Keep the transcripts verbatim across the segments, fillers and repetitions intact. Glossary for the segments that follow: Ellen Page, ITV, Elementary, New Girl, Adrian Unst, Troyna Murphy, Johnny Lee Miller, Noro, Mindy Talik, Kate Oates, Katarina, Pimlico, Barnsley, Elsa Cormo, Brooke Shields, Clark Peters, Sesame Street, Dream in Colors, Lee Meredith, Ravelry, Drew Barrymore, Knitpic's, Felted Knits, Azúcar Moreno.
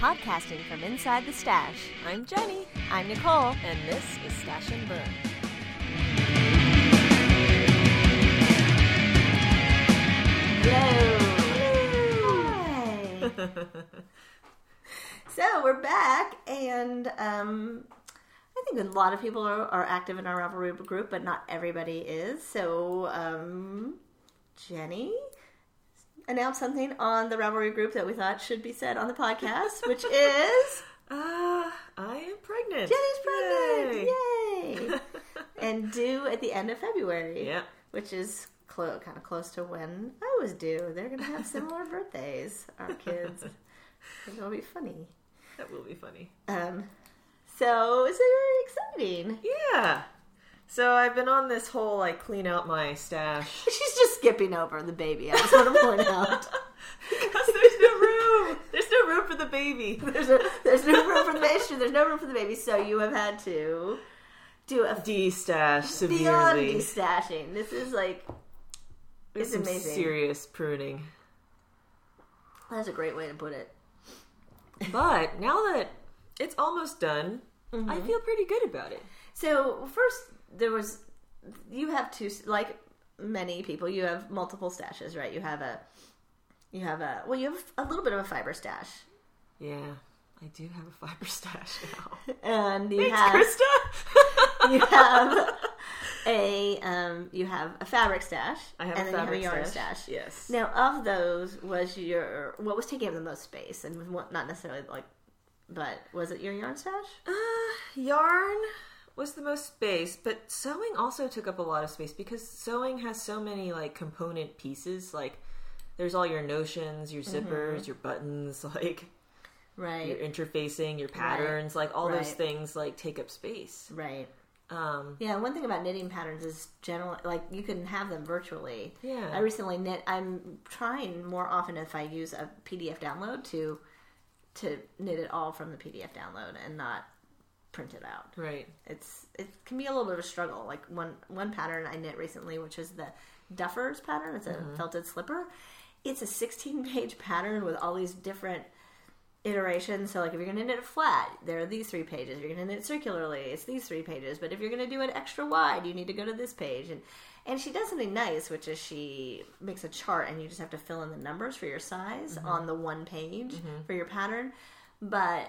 podcasting from inside the stash. I'm Jenny. I'm Nicole. And this is Stash and Burn. So we're back, and um, I think a lot of people are, are active in our Ravelry group, but not everybody is. So um, Jenny announced something on the Ravelry group that we thought should be said on the podcast, which is... Uh, I am pregnant. Jenny's pregnant. Yay. Yay. And due at the end of February. Yeah. Which is... Close, kind of close to when I was due. They're going to have similar birthdays, our kids. It'll be funny. That will be funny. Um, so, so very exciting. Yeah. So I've been on this whole, like, clean out my stash. She's just skipping over the baby. I just want to point out. Because there's no room. There's no room for the baby. There's no, there's no room for the baby. There's no room for the baby. So you have had to do a... De-stash severely. Beyond de-stashing. This is, like... It's some amazing. Serious pruning. That's a great way to put it. But now that it's almost done, mm-hmm. I feel pretty good about it. So first, there was, you have two, like many people, you have multiple stashes, right? You have a, you have a, well, you have a little bit of a fiber stash. Yeah, I do have a fiber stash now. And you Thanks, have, Krista. You have. A um, you have a fabric stash, I have and a then fabric you have a yarn stash. stash. Yes. Now, of those, was your what was taking up the most space, and what, not necessarily like, but was it your yarn stash? Uh, yarn was the most space, but sewing also took up a lot of space because sewing has so many like component pieces. Like, there's all your notions, your zippers, mm-hmm. your buttons, like right, your interfacing, your patterns, right. like all right. those things like take up space, right. Um, yeah, one thing about knitting patterns is generally, like, you can have them virtually. Yeah. I recently knit, I'm trying more often if I use a P D F download to to knit it all from the P D F download and not print it out. Right. It's It can be a little bit of a struggle. Like, one, one pattern I knit recently, which is the Duffers pattern. It's a mm-hmm. felted slipper. It's a sixteen-page pattern with all these different... iterations. So, like, if you're going to knit it flat, there are these three pages. If you're going to knit it circularly, it's these three pages. But if you're going to do it extra wide, you need to go to this page. And and she does something nice, which is she makes a chart, and you just have to fill in the numbers for your size mm-hmm. on the one page mm-hmm. for your pattern. But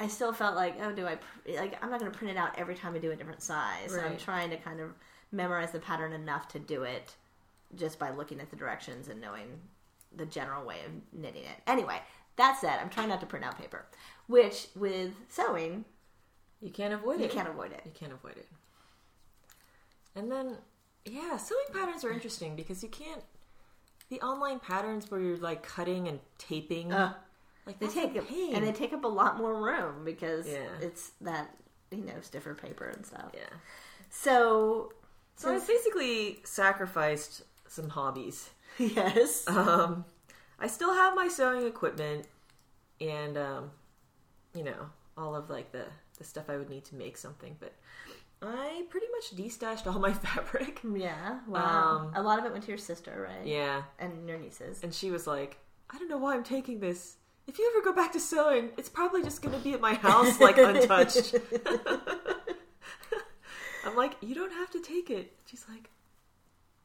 I still felt like, oh, do I pr- like I'm not going to print it out every time I do a different size. Right. So I'm trying to kind of memorize the pattern enough to do it just by looking at the directions and knowing the general way of knitting it. Anyway. That said, I'm trying not to print out paper, which with sewing, you can't avoid it. You can't avoid it. You can't avoid it. And then, yeah, sewing patterns are interesting because you can't, the online patterns where you're like cutting and taping, uh, like they take up, and they take up a lot more room because yeah. it's that, you know, stiffer paper and stuff. Yeah. So, so I basically sacrificed some hobbies. Yes. Um. I still have my sewing equipment and, um, you know, all of, like, the, the stuff I would need to make something, but I pretty much de-stashed all my fabric. Yeah, wow. Um, a lot of it went to your sister, right? Yeah. And your nieces. And she was like, I don't know why I'm taking this. If you ever go back to sewing, it's probably just going to be at my house, like, untouched. I'm like, you don't have to take it. She's like,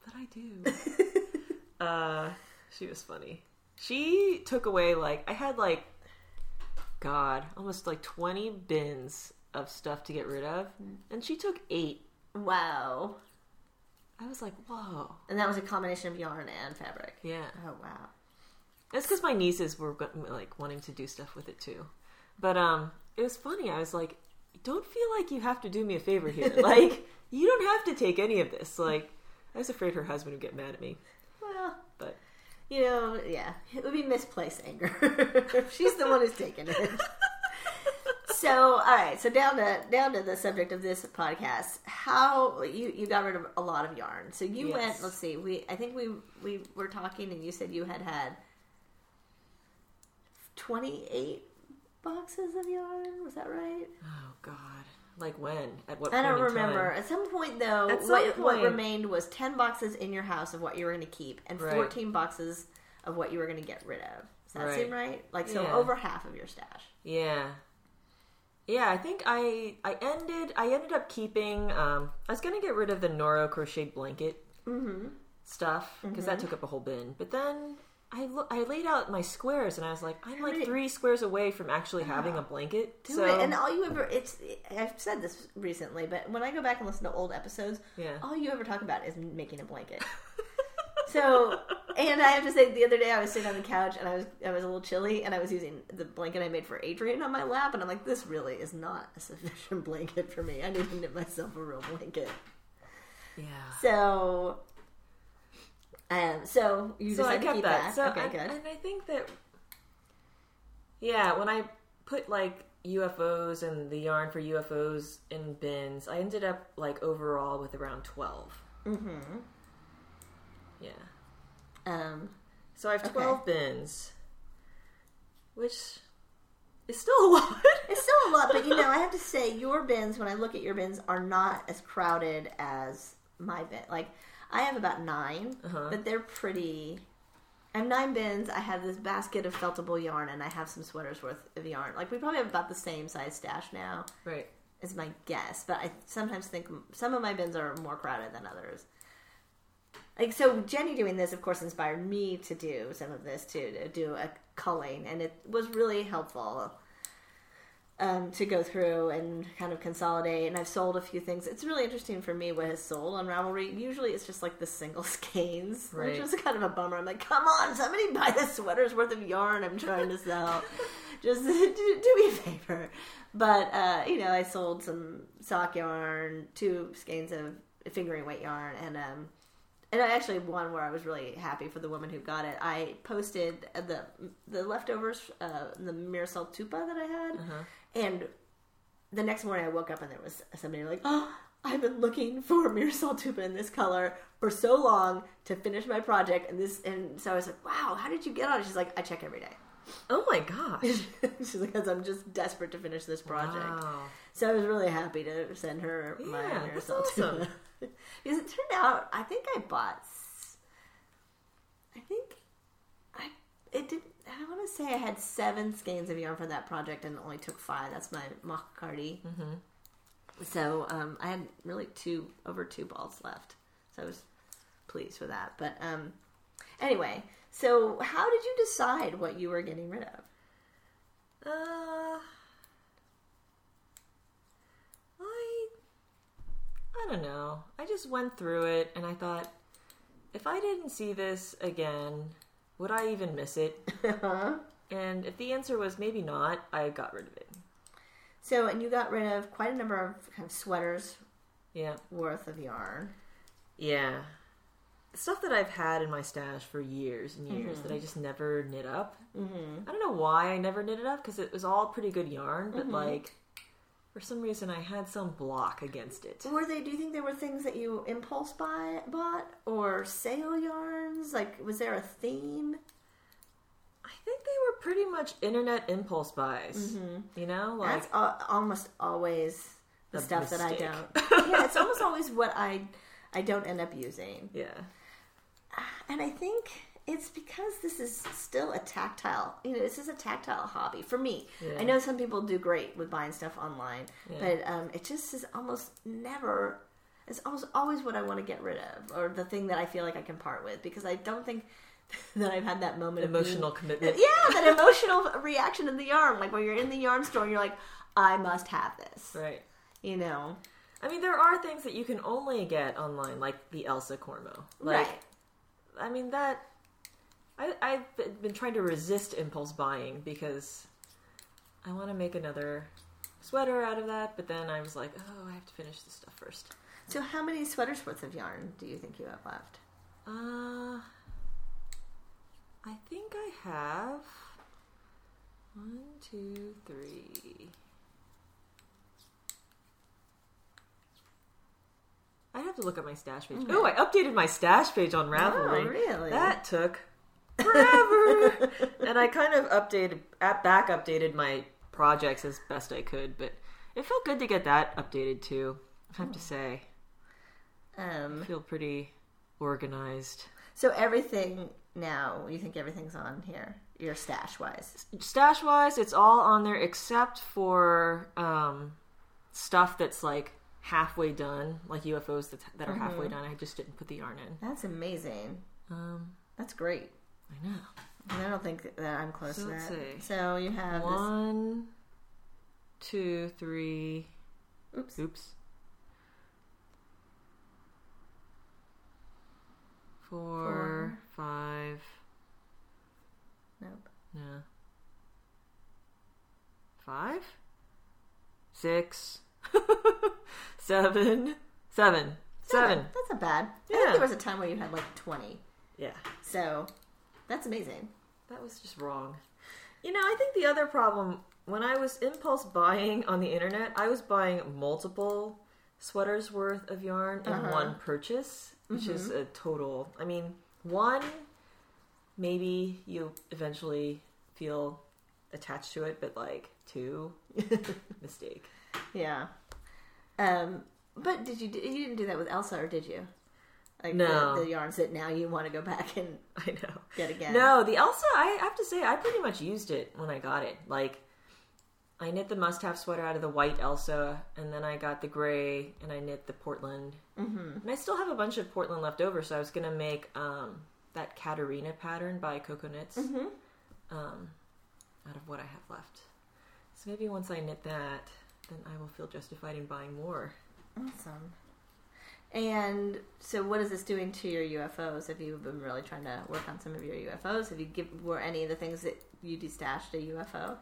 but I do. uh, she was funny. She took away, like, I had, like, God, almost, like, twenty bins of stuff to get rid of. And she took eight. Wow. I was like, whoa. And that was a combination of yarn and fabric. Yeah. Oh, wow. That's because my nieces were, like, wanting to do stuff with it, too. But um, it was funny. I was like, don't feel like you have to do me a favor here. Like, you don't have to take any of this. Like, I was afraid her husband would get mad at me. Well. But. You know, yeah, it would be misplaced anger. She's the one who's taking it. So, all right, so down to down to the subject of this podcast, how you, you got rid of a lot of yarn. So you yes. went, let's see, we I think we we were talking and you said you had had twenty-eight boxes of yarn. Was that right? Oh, God. Like when? At what point? I don't remember. At some point, though, some what, point, what remained was ten boxes in your house of what you were going to keep and right. fourteen boxes of what you were going to get rid of. Is That right. seem right? Like, so yeah. over half of your stash. Yeah. Yeah, I think I I ended I ended up keeping, um, I was going to get rid of the Noro crocheted blanket mm-hmm. stuff, because mm-hmm. that took up a whole bin. But then I lo- I laid out my squares, and I was like, I'm like three squares away from actually having a blanket. Do so. it. And all you ever, it's, I've said this recently, but when I go back and listen to old episodes, yeah. all you ever talk about is making a blanket. So, and I have to say, the other day I was sitting on the couch and I was I was a little chilly, and I was using the blanket I made for Adrian on my lap, and I'm like, this really is not a sufficient blanket for me. I need to knit myself a real blanket. Yeah. So, um, so you so decided I kept to keep that. that. So okay, I, good. And I think that, yeah, when I put like U F Os and the yarn for U F Os in bins, I ended up like overall with around twelve. Mm-hmm. Yeah. Um, so I have twelve okay. bins, which is still a lot. It's still a lot, but you know, I have to say, your bins, when I look at your bins, are not as crowded as my bin. Like, I have about nine, uh-huh. but they're pretty... I have nine bins, I have this basket of feltable yarn, and I have some sweaters worth of yarn. Like, we probably have about the same size stash now. Right. Is my guess, but I sometimes think some of my bins are more crowded than others. Like, so Jenny doing this, of course, inspired me to do some of this, too, to do a culling. And it was really helpful um, to go through and kind of consolidate. And I've sold a few things. It's really interesting for me what has sold on Ravelry. Usually it's just, like, the single skeins, right. which was kind of a bummer. I'm like, come on, somebody buy this sweater's worth of yarn I'm trying to sell. Just do, do me a favor. But, uh, you know, I sold some sock yarn, two skeins of fingering weight yarn, and... um And I actually one where I was really happy for the woman who got it. I posted the the leftovers, uh, the Mirasol Tupa that I had. Uh-huh. And the next morning I woke up and there was somebody like, oh, I've been looking for Mirasol Tupa in this color for so long to finish my project. And this, and so I was like, wow, how did you get on it? She's like, I check every day. Oh my gosh. She's like, because I'm just desperate to finish this project. Wow. So I was really happy to send her yeah, my Mirasol awesome. Tupa. Because it turned out, I think I bought, I think, I it did. I want to say I had seven skeins of yarn for that project and it only took five. That's my mock cardi. Mm-hmm. So um, I had really two, over two balls left. So I was pleased with that. But um, anyway, so how did you decide what you were getting rid of? Uh, I... I don't know. I just went through it and I thought, if I didn't see this again, would I even miss it? Uh-huh. And if the answer was maybe not, I got rid of it. So, and you got rid of quite a number of kind of sweaters yeah. worth of yarn. Yeah. Stuff that I've had in my stash for years and years mm-hmm. that I just never knit up. Mm-hmm. I don't know why I never knit it up because it was all pretty good yarn, but mm-hmm. like... For some reason, I had some block against it. Were they? Do you think there were things that you impulse buy, bought or sale yarns? Like, was there a theme? I think they were pretty much internet impulse buys. Mm-hmm. You know, like that's al- almost always the stuff mistake. That I don't. Yeah, it's almost always what I I don't end up using. Yeah, and I think. It's because this is still a tactile, you know, this is a tactile hobby for me. Yeah. I know some people do great with buying stuff online, yeah. but um, it just is almost never, it's almost always what I want to get rid of or the thing that I feel like I can part with because I don't think that I've had that moment emotional of emotional commitment. Yeah, that emotional reaction in the yarn. Like when you're in the yarn store and you're like, I must have this. Right. You know? I mean, there are things that you can only get online, like the Elsa Cormo. Like, right. I mean, that... I, I've been trying to resist impulse buying because I want to make another sweater out of that, but then I was like, oh, I have to finish this stuff first. So how many sweaters worth of yarn do you think you have left? Uh, I think I have one, two, three. I'd have to look at my stash page. Okay. Oh, I updated my stash page on Ravelry. Oh, really? That took... forever. And I kind of updated, back updated my projects as best I could, but it felt good to get that updated too, I have oh. to say. Um, I feel pretty organized. So everything now you think everything's on here, your stash wise? Stash wise, it's all on there except for um, stuff that's like halfway done, like U F Os that, that are mm-hmm. halfway done. I just didn't put the yarn in. That's amazing. Um, that's great. I know. And I don't think that I'm close so to that. Let's see. So you have one, this... two, three. Oops. Oops. Four, Four. Five. Nope. No. Yeah. Five? Six. Seven. Seven. Seven. Not, that's not bad. Yeah. I think there was a time where you had like twenty. Yeah. So, that's amazing. That was just wrong. You know, I think the other problem, when I was impulse buying on the internet, I was buying multiple sweaters worth of yarn in uh-huh. one purchase, which mm-hmm. is a total, I mean, one, maybe you eventually feel attached to it, but like two, mistake. Yeah. Um, but did you, you didn't do that with Elsa, or did you? Like no. the, the yarns that now you want to go back and I know. get again. No, the Elsa, I have to say, I pretty much used it when I got it. Like, I knit the must-have sweater out of the white Elsa, and then I got the gray, and I knit the Portland. Mm-hmm. And I still have a bunch of Portland left over, so I was going to make um, that Katarina pattern by Coco Knits mm-hmm. um, out of what I have left. So maybe once I knit that, then I will feel justified in buying more. Awesome. And so what is this doing to your U F Os? Have you been really trying to work on some of your U F Os? Have you give, were any of the things that you destashed a U F O?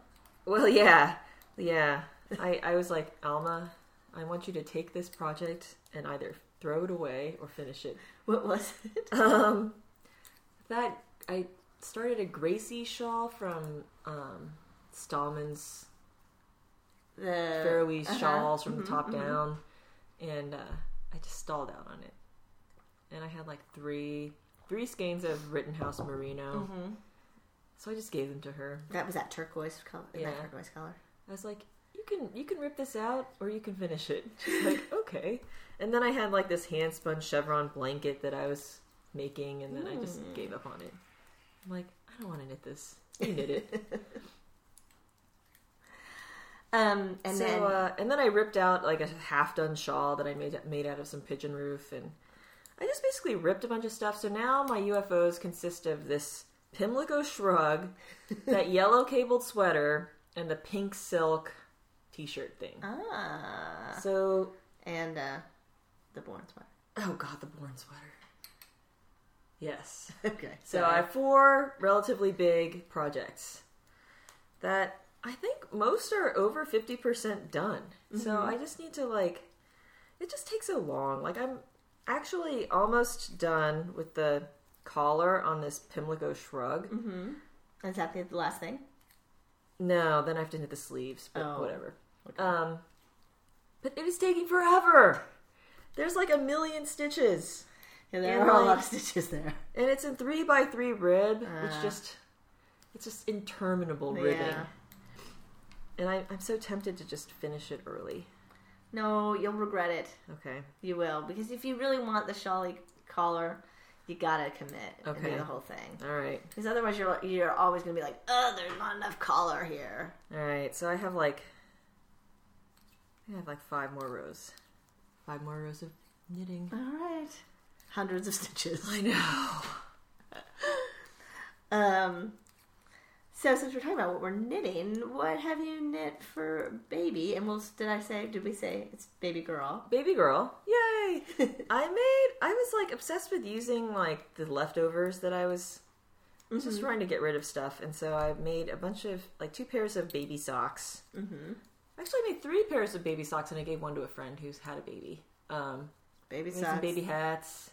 Well, yeah. Yeah. I, I was like, Alma, I want you to take this project and either throw it away or finish it. What was it? Um, that I started a Gracie shawl from um, Stallman's the Faroese uh-huh. shawls from mm-hmm, the top mm-hmm. down. And uh, I just stalled out on it. And I had like three three skeins of Rittenhouse Merino. Mm-hmm. So I just gave them to her. That was that turquoise color. Yeah, that turquoise color. I was like, you can you can rip this out or you can finish it. She's like, okay. And then I had like this hand spun chevron blanket that I was making, and then mm. I just gave up on it. I'm like, I don't want to knit this. You knit it. um, and so, then uh, and then I ripped out like a half done shawl that I made made out of some pigeon roof, and I just basically ripped a bunch of stuff. So now my U F Os consist of this Pimlico shrug, that yellow cabled sweater, and the pink silk t-shirt thing. Ah. So. And uh, the Bourne sweater. Oh, God, the Bourne sweater. Yes. Okay. So sorry. I have four relatively big projects that I think most are over fifty percent done. Mm-hmm. So I just need to, like, it just takes so long. Like, I'm actually almost done with the collar on this Pimlico shrug. Mm-hmm. Is that the last thing? No, then I have to knit the sleeves, but oh, whatever. Okay. Um, but it is taking forever. There's like a million stitches. Yeah, there and are like, a lot of stitches there. And it's in three by three rib, uh, which just it's just interminable ribbing. Yeah. And I, I'm so tempted to just finish it early. No, you'll regret it. Okay, you will, because if you really want the shawly collar, you gotta commit okay. and do the whole thing. All right. Because otherwise you're you're always gonna be like, oh, there's not enough collar here. All right. So I have like, I have like five more rows, five more rows of knitting. All right. Hundreds of stitches. I know. um. So since we're talking about what we're knitting, what have you knit for baby? And we'll did I say? Did we say it's baby girl? Baby girl. Yay. I made, I was like obsessed with using like the leftovers that I was mm-hmm. just trying to get rid of stuff. And so I made a bunch of like two pairs of baby socks. Mm-hmm. Actually, I made three pairs of baby socks, and I gave one to a friend who's had a baby. Um, baby socks. Some baby hats.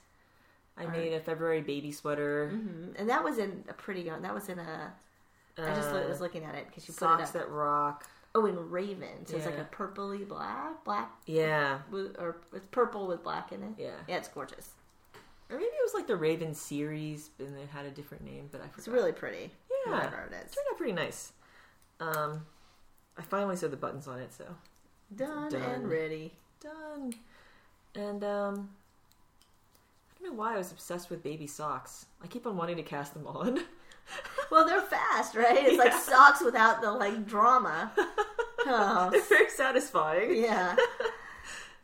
I All made right. a February baby sweater. Mm-hmm. And that was in a pretty young, that was in a, uh, I just was looking at it because you put it up. Socks that rock. Oh, and Raven. So yeah. It's like a purpley black, black. Yeah. With, or it's purple with black in it. Yeah. Yeah, it's gorgeous. Or maybe it was like the Raven series, and it had a different name, but I forgot. It's really pretty. Yeah. Whatever it is. It turned out pretty nice. Um, I finally sewed the buttons on it, so. Done, done. and ready. Done. And um, I I don't know why I was obsessed with baby socks. I keep on wanting to cast them on. Well, they're fast, right? It's yeah. like socks without the, like, drama. Oh. They're very satisfying. Yeah.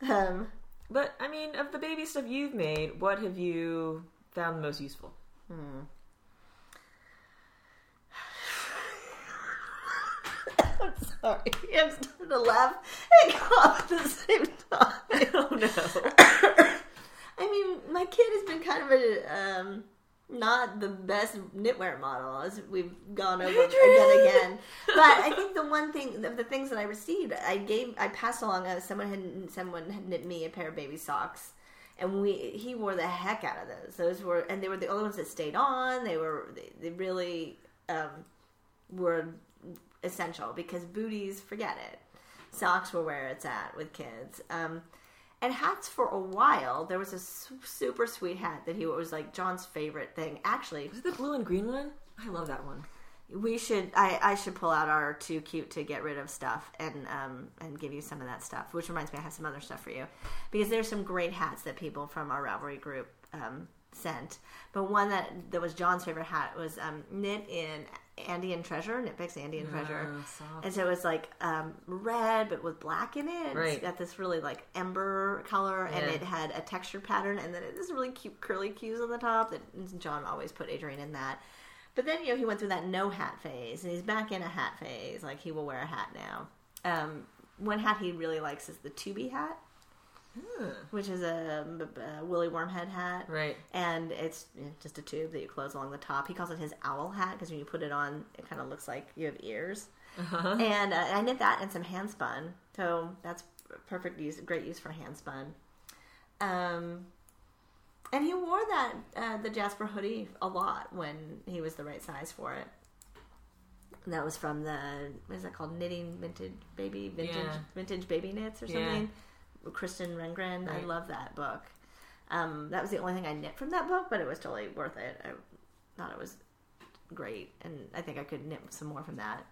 Um, but, I mean, of the baby stuff you've made, what have you found the most useful? Hmm. I'm sorry. I'm starting to laugh and cough at the same time. I don't know. I mean, my kid has been kind of a... Um, not the best knitwear model, as we've gone over again again. But I think the one thing, the, the things that I received, I gave, I passed along. Uh, someone had someone had knit me a pair of baby socks, and we he wore the heck out of those. Those were, and they were the only ones that stayed on. They were they, they really um, were essential because booties, forget it. Socks were where it's at with kids. Um, And hats for a while. There was a su- super sweet hat that he was like John's favorite thing. Actually, was it the blue and green one? I love that one. We should. I, I should pull out our too cute to get rid of stuff and um and give you some of that stuff. Which reminds me, I have some other stuff for you because there's some great hats that people from our Ravelry group um sent. But one that that was John's favorite hat was um knit in Andean Treasure, Knitpic's Andean oh, Treasure. Soft. And so it was like um, red but with black in it. Right. It's got this really like ember color yeah. and it had a textured pattern and then it has really cute curly cues on the top that John always put Adrian in that. But then, you know, he went through that no hat phase and he's back in a hat phase. Like he will wear a hat now. Um, one hat he really likes is the Tubi hat. Hmm. Which is a, a Willy Wormhead hat. Right. And it's just a tube that you close along the top. He calls it his owl hat because when you put it on, it kind of looks like you have ears. Uh-huh. And uh, I knit that and some hand spun. So that's perfect use, great use for hand spun. Um, and he wore that, uh, the Jasper hoodie a lot when he was the right size for it. And that was from the, what is that called? Knitting Vintage Baby, Vintage, yeah. Vintage Baby Knits or something. Yeah. Kristen Rengren, right. I love that book. Um, that was the only thing I knit from that book, but it was totally worth it. I thought it was great, and I think I could knit some more from that.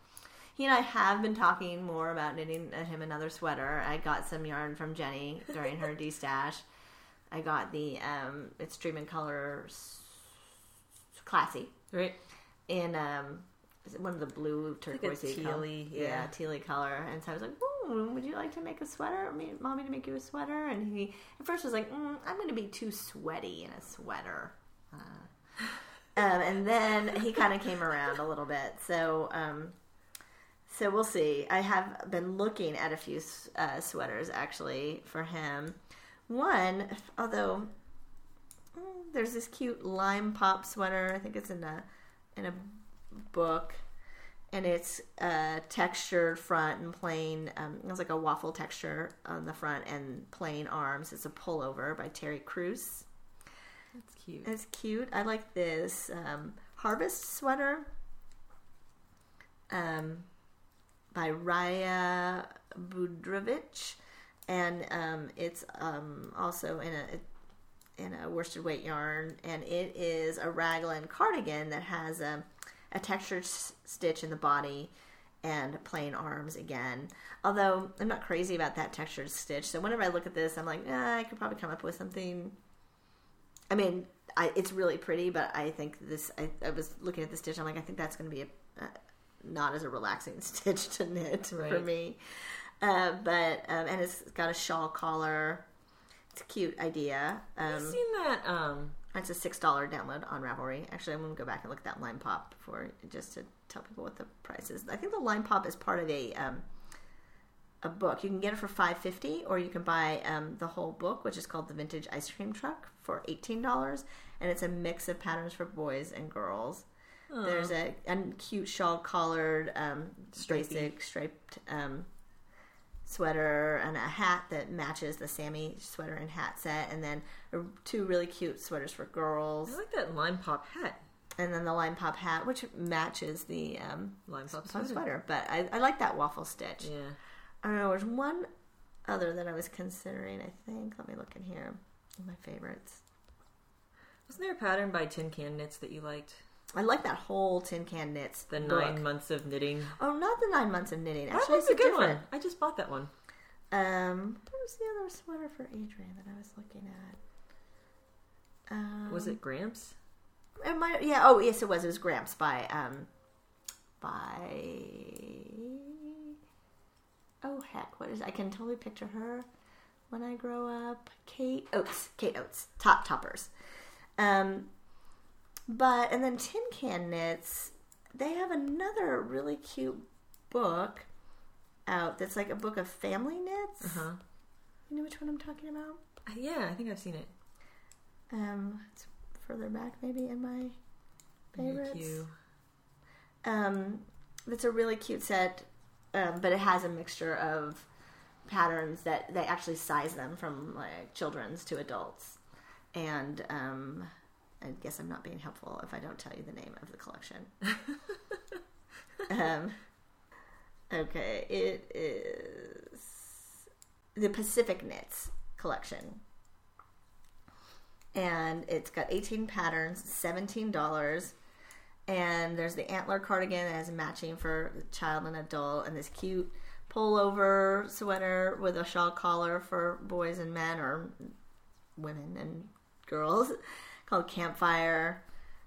He and I have been talking more about knitting him another sweater. I got some yarn from Jenny during her de-stash. I got the um, it's Dream in Colors, Classy, right? And um, is it one of the blue turquoisey color? Yeah. yeah, tealy color. And so I was like, woo! Would you like to make a sweater? Me, mommy, to make you a sweater? And he at first was like, mm, I'm going to be too sweaty in a sweater. Uh, um, and then he kind of came around a little bit. So, um, so we'll see. I have been looking at a few uh, sweaters actually for him. One, although mm, there's this cute lime pop sweater. I think it's in a in a book. And it's uh, textured front and plain. Um, it's like a waffle texture on the front and plain arms. It's a pullover by Terry Crews. That's cute. It's cute. I like this um, Harvest sweater um, by Raya Budrovich, and um, it's um, also in a in a worsted weight yarn, and it is a raglan cardigan that has a. a textured s- stitch in the body and plain arms again. Although I'm not crazy about that textured stitch, so whenever I look at this, I'm like, nah, I could probably come up with something. I mean, I, it's really pretty, but I think this. I, I was looking at the stitch. I'm like, I think that's going to be a, uh, not as a relaxing stitch to knit right. for me. Uh, but um, and it's got a shawl collar. It's a cute idea. Um, I've seen that. Um... It's a six dollar download on Ravelry. Actually, I'm going to go back and look at that Lime Pop for just to tell people what the price is. I think the Lime Pop is part of a um, a book. You can get it for five dollars and fifty cents or you can buy um, the whole book, which is called The Vintage Ice Cream Truck, for eighteen dollars. And it's a mix of patterns for boys and girls. Aww. There's a, a cute shawl-collared, um, basic, striped um, sweater and a hat that matches the Sammy sweater and hat set, and then two really cute sweaters for girls. I like that Lime Pop hat. And then the Lime Pop hat, which matches the um, Lime Pop sweater. sweater. But I, I like that waffle stitch. Yeah. I don't know, there's one other that I was considering, I think. Let me look in here. My favorites. Wasn't there a pattern by Tin Can Knits that you liked? I like that whole Tin Can Knits. The book. Nine Months of Knitting. Oh, not the Nine Months of Knitting. Actually, that was a good different. one. I just bought that one. Um, what was the other sweater for Adrian that I was looking at? Um, was it Gramps? It might, yeah. Oh, yes, it was. It was Gramps by um, by. Oh heck, what is? I can totally picture her when I grow up. Kate Oates. Kate Oates. Top toppers. Um, but and then Tin Can Knits. They have another really cute book out that's like a book of family knits. Uh-huh. You know which one I'm talking about? Yeah, I think I've seen it. Um, it's further back maybe in my favorites. Um, it's a really cute set, um, but it has a mixture of patterns that they actually size them from like children's to adults. And um, I guess I'm not being helpful if I don't tell you the name of the collection. um, okay, it is the Pacific Knits collection. And it's got eighteen patterns, seventeen dollars. And there's the antler cardigan that has matching for child and adult. And this cute pullover sweater with a shawl collar for boys and men, or women and girls, called Campfire.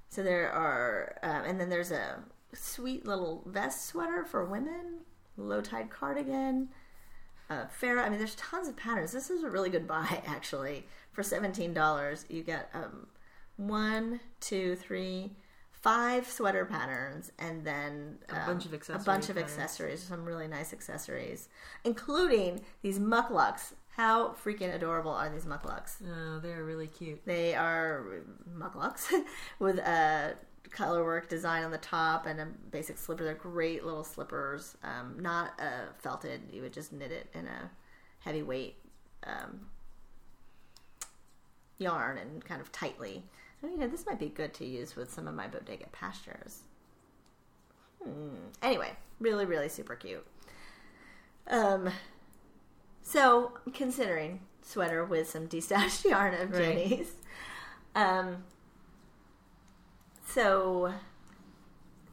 So there are, um, and then there's a sweet little vest sweater for women, low tide cardigan. Uh, Farrah, I mean, there's tons of patterns. This is a really good buy, actually. For seventeen dollars, you get um, one, two, three, five sweater patterns, and then um, a bunch of accessories. A bunch of accessories, some really nice accessories, including these mucklucks. How freaking adorable are these mucklucks? Oh, they're really cute. They are mucklucks with a colorwork design on the top and a basic slipper. They're great little slippers, um, not uh, felted. You would just knit it in a heavyweight um, yarn and kind of tightly. So, you know, this might be good to use with some of my bodega pastures. Hmm. Anyway, really, really super cute. Um, so, considering sweater with some destashed yarn of right. Jenny's. Um. So,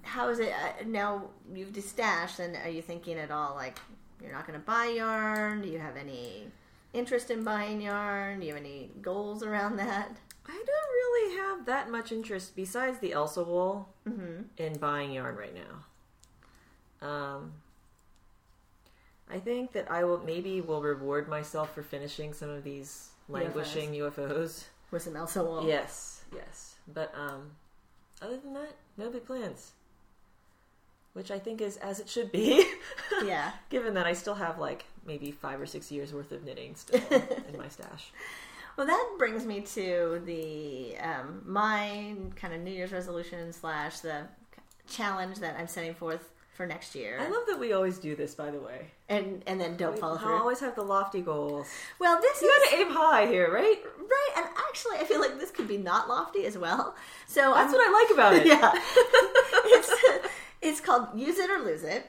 how is it, uh, now you've destashed, and are you thinking at all, like, you're not going to buy yarn? Do you have any interest in buying yarn? Do you have any goals around that? I don't really have that much interest, besides the Elsa wool, mm-hmm. in buying yarn right now. Um, I think that I will, maybe will reward myself for finishing some of these languishing U F Os. With some Elsa wool. Yes, yes. But, um... other than that, no big plans. Which I think is as it should be. Yeah. Given that I still have like maybe five or six years worth of knitting still in my stash. Well, that brings me to the um, my kind of New Year's resolution slash the challenge that I'm setting forth for next year. I love that we always do this, by the way. And and then don't we follow through. I always have the lofty goals. Well, this you is... gotta aim high here, right? Right, and actually, I feel like this could be not lofty as well. So that's I'm... what I like about it. Yeah, it's it's called Use It or Lose It,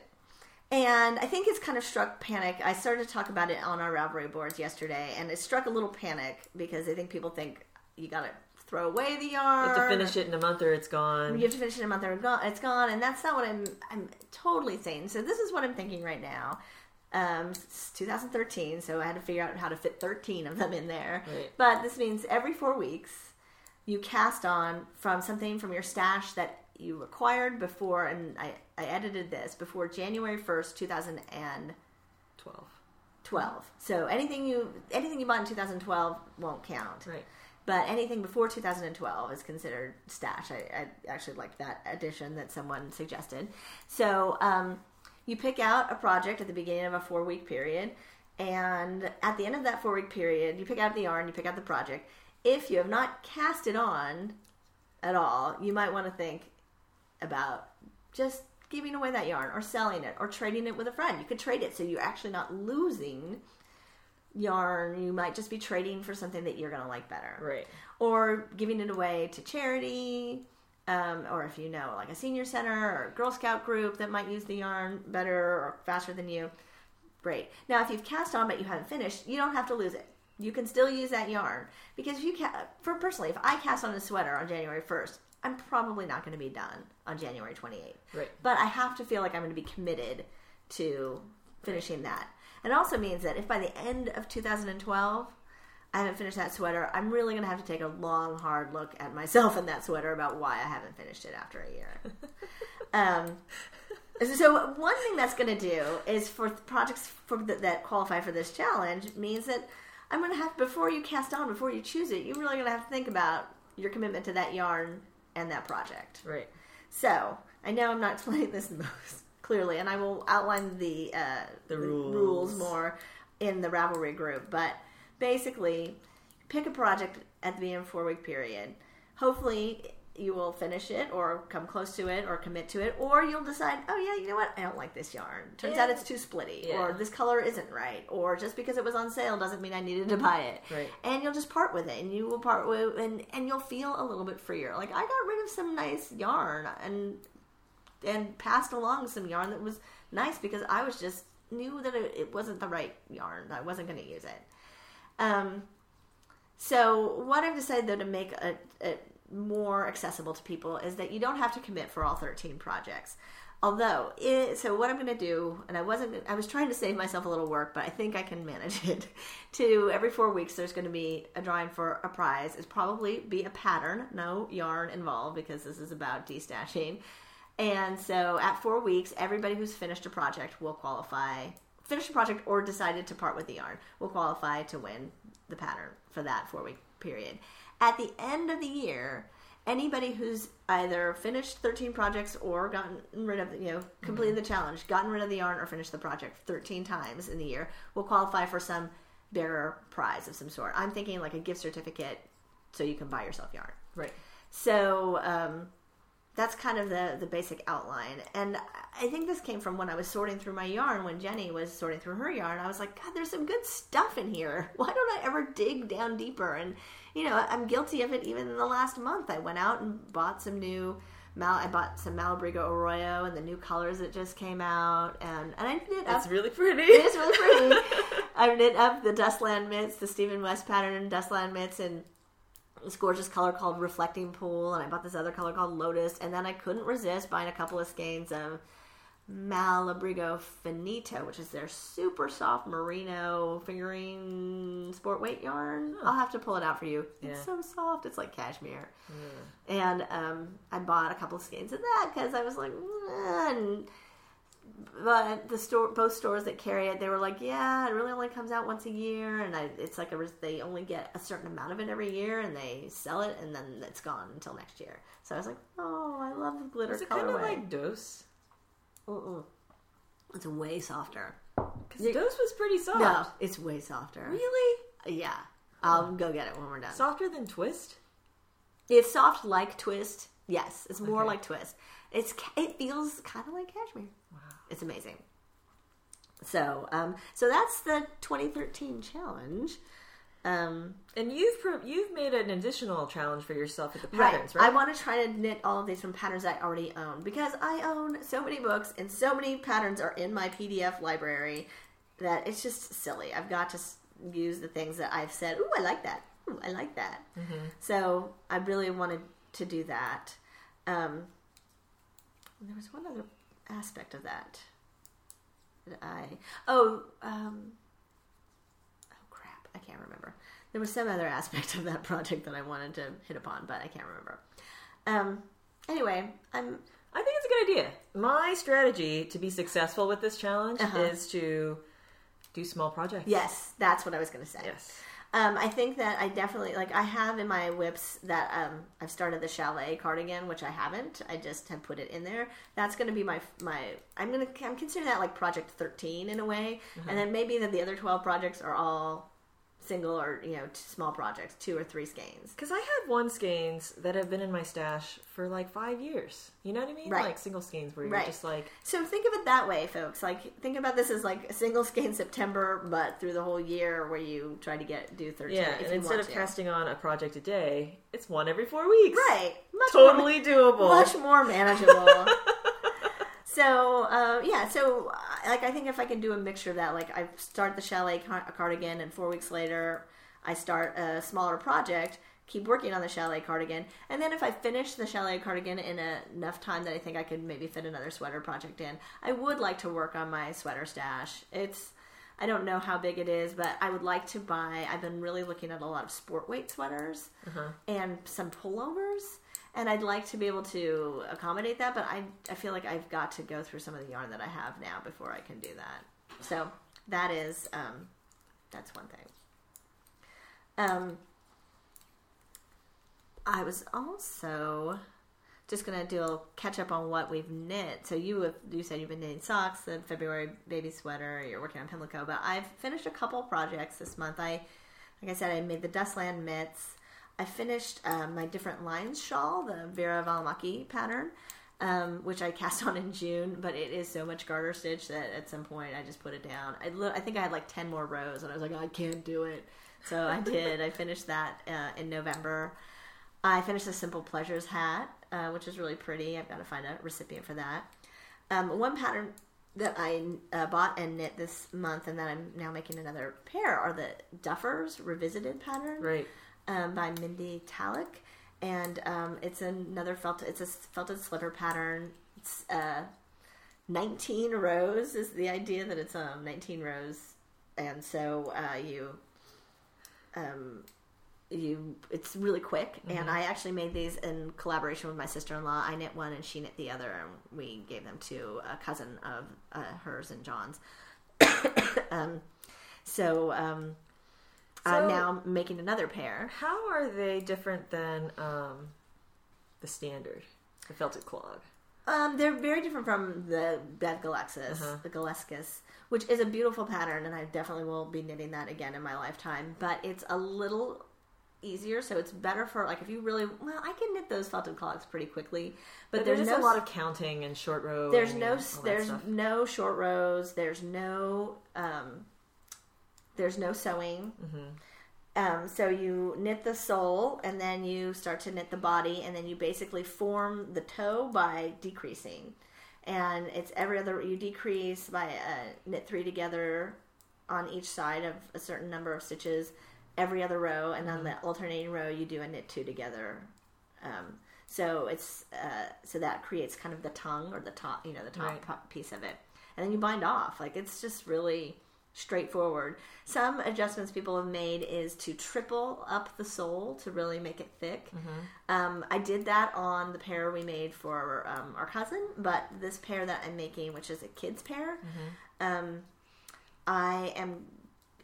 and I think it's kind of struck panic. I started to talk about it on our Ravelry boards yesterday, and it struck a little panic because I think people think you gotta throw away the yarn. You have to finish it in a month or it's gone. You have to finish it in a month or it's gone, and that's not what I'm. I'm totally saying. So this is what I'm thinking right now. Um, it's two thousand thirteen, so I had to figure out how to fit thirteen of them in there. Right. But this means every four weeks you cast on from something from your stash that you acquired before, and I, I edited this, before January first, two thousand twelve. twelve. So anything you anything you bought in two thousand twelve won't count. Right. But anything before two thousand twelve is considered stash. I, I actually liked that addition that someone suggested. So, um... you pick out a project at the beginning of a four-week period, and at the end of that four-week period, you pick out the yarn, you pick out the project. If you have not cast it on at all, you might want to think about just giving away that yarn or selling it or trading it with a friend. You could trade it so you're actually not losing yarn. You might just be trading for something that you're going to like better. Right. Or giving it away to charity. Um, or if you know, like a senior center or a Girl Scout group that might use the yarn better or faster than you, great. Now, if you've cast on but you haven't finished, you don't have to lose it. You can still use that yarn. Because if you ca- for personally, if I cast on a sweater on January first, I'm probably not going to be done on January twenty-eighth. Right. But I have to feel like I'm going to be committed to finishing right. that. It also means that if by the end of two thousand twelve I haven't finished that sweater. I'm really going to have to take a long, hard look at myself in that sweater about why I haven't finished it after a year. um, so one thing that's going to do is for projects for the, that qualify for this challenge means that I'm going to have, before you cast on, before you choose it, you're really going to have to think about your commitment to that yarn and that project. Right. So I know I'm not explaining this most clearly, and I will outline the, uh, the rules. rules more in the Ravelry group, but... basically, pick a project at the beginning of a four-week period. Hopefully, you will finish it or come close to it or commit to it, or you'll decide, oh, yeah, you know what? I don't like this yarn. Turns yeah. out it's too splitty, yeah. or this color isn't right, or just because it was on sale doesn't mean I needed to buy it. Right. And you'll just part with it, and you will part with and and you'll feel a little bit freer. Like, I got rid of some nice yarn and and passed along some yarn that was nice because I was just knew that it, it wasn't the right yarn. I wasn't going to use it. Um, so what I've decided though to make it a, a more accessible to people is that you don't have to commit for all thirteen projects. Although, it, so what I'm going to do, and I wasn't, I was trying to save myself a little work, but I think I can manage it. To every four weeks, there's going to be a drawing for a prize. It's probably be a pattern, no yarn involved, because this is about destashing. And so at four weeks, everybody who's finished a project will qualify. Finished a project or decided to part with the yarn will qualify to win the pattern for that four-week period. At the end of the year, anybody who's either finished thirteen projects or gotten rid of, you know, completed mm-hmm. the challenge, gotten rid of the yarn or finished the project thirteen times in the year will qualify for some bigger prize of some sort. I'm thinking like a gift certificate so you can buy yourself yarn. Right. So, um... that's kind of the, the basic outline. And I think this came from when I was sorting through my yarn, when Jenny was sorting through her yarn. I was like, God, there's some good stuff in here. Why don't I ever dig down deeper? And, you know, I'm guilty of it even in the last month. I went out and bought some new, Mal- I bought some Malabrigo Arroyo and the new colors that just came out. And, and I knit up. It's really pretty. It is really pretty. I knit up the Dustland mitts, the Stephen West pattern Dustland mitts, and this gorgeous color called Reflecting Pool, and I bought this other color called Lotus, and then I couldn't resist buying a couple of skeins of Malabrigo Finito, which is their super soft merino fingering sport weight yarn. I'll have to pull it out for you. Yeah. It's so soft. It's like cashmere. Yeah. And um, I bought a couple of skeins of that because I was like, mm, and but the store, both stores that carry it, they were like, yeah, it really only comes out once a year, and I, it's like a, they only get a certain amount of it every year, and they sell it, and then it's gone until next year. So I was like, oh, I love the glitter colorway. Is it colorway. Kind of like Dose? Uh-uh. It's way softer. Because Dose was pretty soft. No, it's way softer. Really? Yeah. I'll go get it when we're done. Softer than Twist? It's soft like Twist. Yes, it's more okay. like Twist. It's It feels kind of like cashmere. Wow. It's amazing. So, um, so that's the twenty thirteen challenge. Um, and you've pro- you've made an additional challenge for yourself with the patterns, right? right? I want to try to knit all of these from patterns I already own, because I own so many books and so many patterns are in my P D F library that it's just silly. I've got to use the things that I've said, ooh, I like that. Ooh, I like that. Mm-hmm. So I really wanted to do that. Um, there was one other aspect of that. Did I oh um oh crap I can't remember. There was some other aspect of that project that I wanted to hit upon, but I can't remember. Um anyway, I'm I think it's a good idea. My strategy to be successful with this challenge uh-huh. is to do small projects. Yes, that's what I was going to say. Yes. Um, I think that I definitely, like, I have in my whips that um, I've started the chalet cardigan, which I haven't. I just have put it in there. That's going to be my, my I'm going to, I'm considering that like project thirteen in a way. Mm-hmm. And then maybe that the other twelve projects are all single or, you know, small projects, two or three skeins. Because I have one skeins that have been in my stash for like five years. You know what I mean? Right. Like single skeins where you're right. just like. So think of it that way, folks. Like think about this as like a single skein September, but through the whole year where you try to get do thirteen. Yeah, if and you instead want of to. Casting on a project a day, it's one every four weeks. Right. Much totally more, doable. Much more manageable. So, uh, yeah, so, uh, like, I think if I can do a mixture of that, like, I start the chalet car- cardigan, and four weeks later, I start a smaller project, keep working on the chalet cardigan, and then if I finish the chalet cardigan in a, enough time that I think I could maybe fit another sweater project in, I would like to work on my sweater stash. It's, I don't know how big it is, but I would like to buy, I've been really looking at a lot of sport weight sweaters uh-huh. and some pullovers, and I'd like to be able to accommodate that, but I I feel like I've got to go through some of the yarn that I have now before I can do that. So that is, um, that's one thing. Um, I was also just going to do a catch up on what we've knit. So you have, you said you've been knitting socks, the February baby sweater, you're working on Pimlico, but I've finished a couple projects this month. I, like I said, I made the Dustland mitts. I finished um, my Different Lines shawl, the Vera Valamaki pattern, um, which I cast on in June, but it is so much garter stitch that at some point I just put it down. I, lo- I think I had like ten more rows and I was like, I can't do it. So I did. I finished that uh, in November. I finished the Simple Pleasures hat, Uh, which is really pretty. I've got to find a recipient for that. Um, one pattern that I uh, bought and knit this month, and that I'm now making another pair, are the Duffers Revisited pattern, right? Um, by Mindy Talik, and um, it's another felt. It's a felted sliver pattern. It's uh, nineteen rows is the idea that it's um nineteen rows, and so uh, you um. You, it's really quick, and mm-hmm. I actually made these in collaboration with my sister-in-law. I knit one, and she knit the other, and we gave them to a cousin of uh, hers and John's. um, so, um, so I'm now making another pair. How are they different than um, the standard, the felted clog? Um, they're very different from the Bev Galeskas, uh-huh. the Galeskas, which is a beautiful pattern, and I definitely will be knitting that again in my lifetime. But it's a little easier, so it's better for, like, if you really, well, I can knit those felted clogs pretty quickly, but, but there's, there's no, a lot of counting and short rows. There's no, there's no short rows. There's no, um, there's no sewing. Mm-hmm. Um, so you knit the sole, and then you start to knit the body, and then you basically form the toe by decreasing, and it's every other, you decrease by uh, knit three together on each side of a certain number of stitches every other row, and on the alternating row you do a knit two together. Um, so it's uh, so that creates kind of the tongue, or the top, you know, the top right. p- piece of it, and then you bind off. Like, it's just really straightforward. Some adjustments people have made is to triple up the sole to really make it thick. Mm-hmm. Um, I did that on the pair we made for um, our cousin, but this pair that I'm making, which is a kids pair, mm-hmm. um, I am.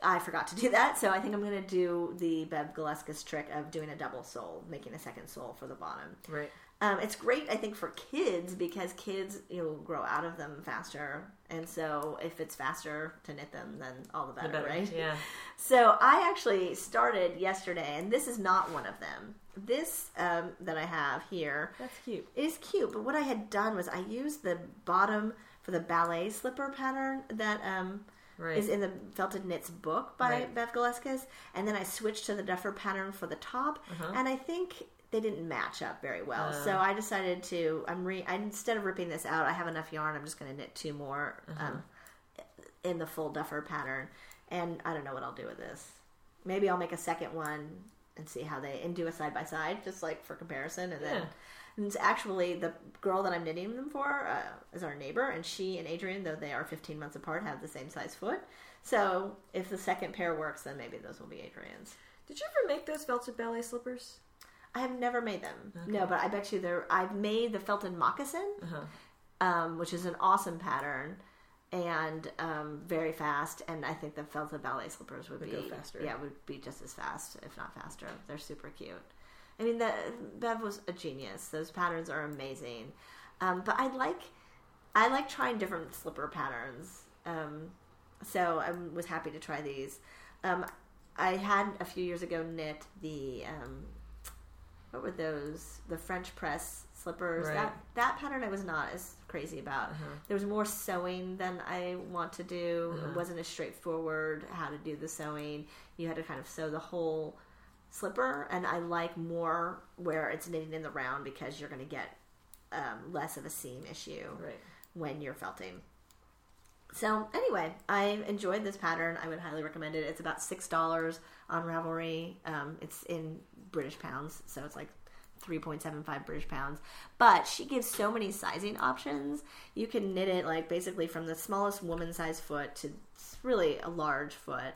I forgot to do that, so I think I'm going to do the Bev Galeskas trick of doing a double sole, making a second sole for the bottom. Right. Um, it's great, I think, for kids, because kids, you know, grow out of them faster, and so if it's faster to knit them, then all the better, the better. Right? Yeah. So I actually started yesterday, and this is not one of them. This um, that I have here. That's cute. It is cute, but what I had done was I used the bottom for the ballet slipper pattern that... Um, Right. is in the Felted Knits book by right. Bev Galeskas, and then I switched to the Duffer pattern for the top, uh-huh. and I think they didn't match up very well, uh. so I decided to, I'm re, I, instead of ripping this out, I have enough yarn, I'm just going to knit two more uh-huh. um, in the full Duffer pattern, and I don't know what I'll do with this. Maybe I'll make a second one and see how they, and do a side-by-side, just like for comparison, and yeah. then... And it's actually, the girl that I'm knitting them for uh, is our neighbor, and she and Adrian, though they are fifteen months apart, have the same size foot. So if the second pair works, then maybe those will be Adrian's. Did you ever make those felted ballet slippers? I have never made them. Okay. No, but I bet you they're... I've made the felted moccasin, uh-huh. um, which is an awesome pattern, and um, very fast, and I think the felted ballet slippers would, would be... go faster. Yeah, would be just as fast, if not faster. They're super cute. I mean, the, Bev was a genius. Those patterns are amazing. Um, but I like I like trying different slipper patterns. Um, so I was happy to try these. Um, I had, a few years ago, knit the, um, what were those? The French press slippers. Right. That, that pattern I was not as crazy about. Uh-huh. There was more sewing than I want to do. Uh-huh. It wasn't as straightforward how to do the sewing. You had to kind of sew the whole... slipper, and I like more where it's knitting in the round, because you're going to get um, less of a seam issue right. when you're felting. So anyway, I enjoyed this pattern. I would highly recommend it. It's about six dollars on Ravelry. Um, it's in British pounds, so it's like three point seven five British pounds. But she gives so many sizing options. You can knit it like basically from the smallest woman size foot to really a large foot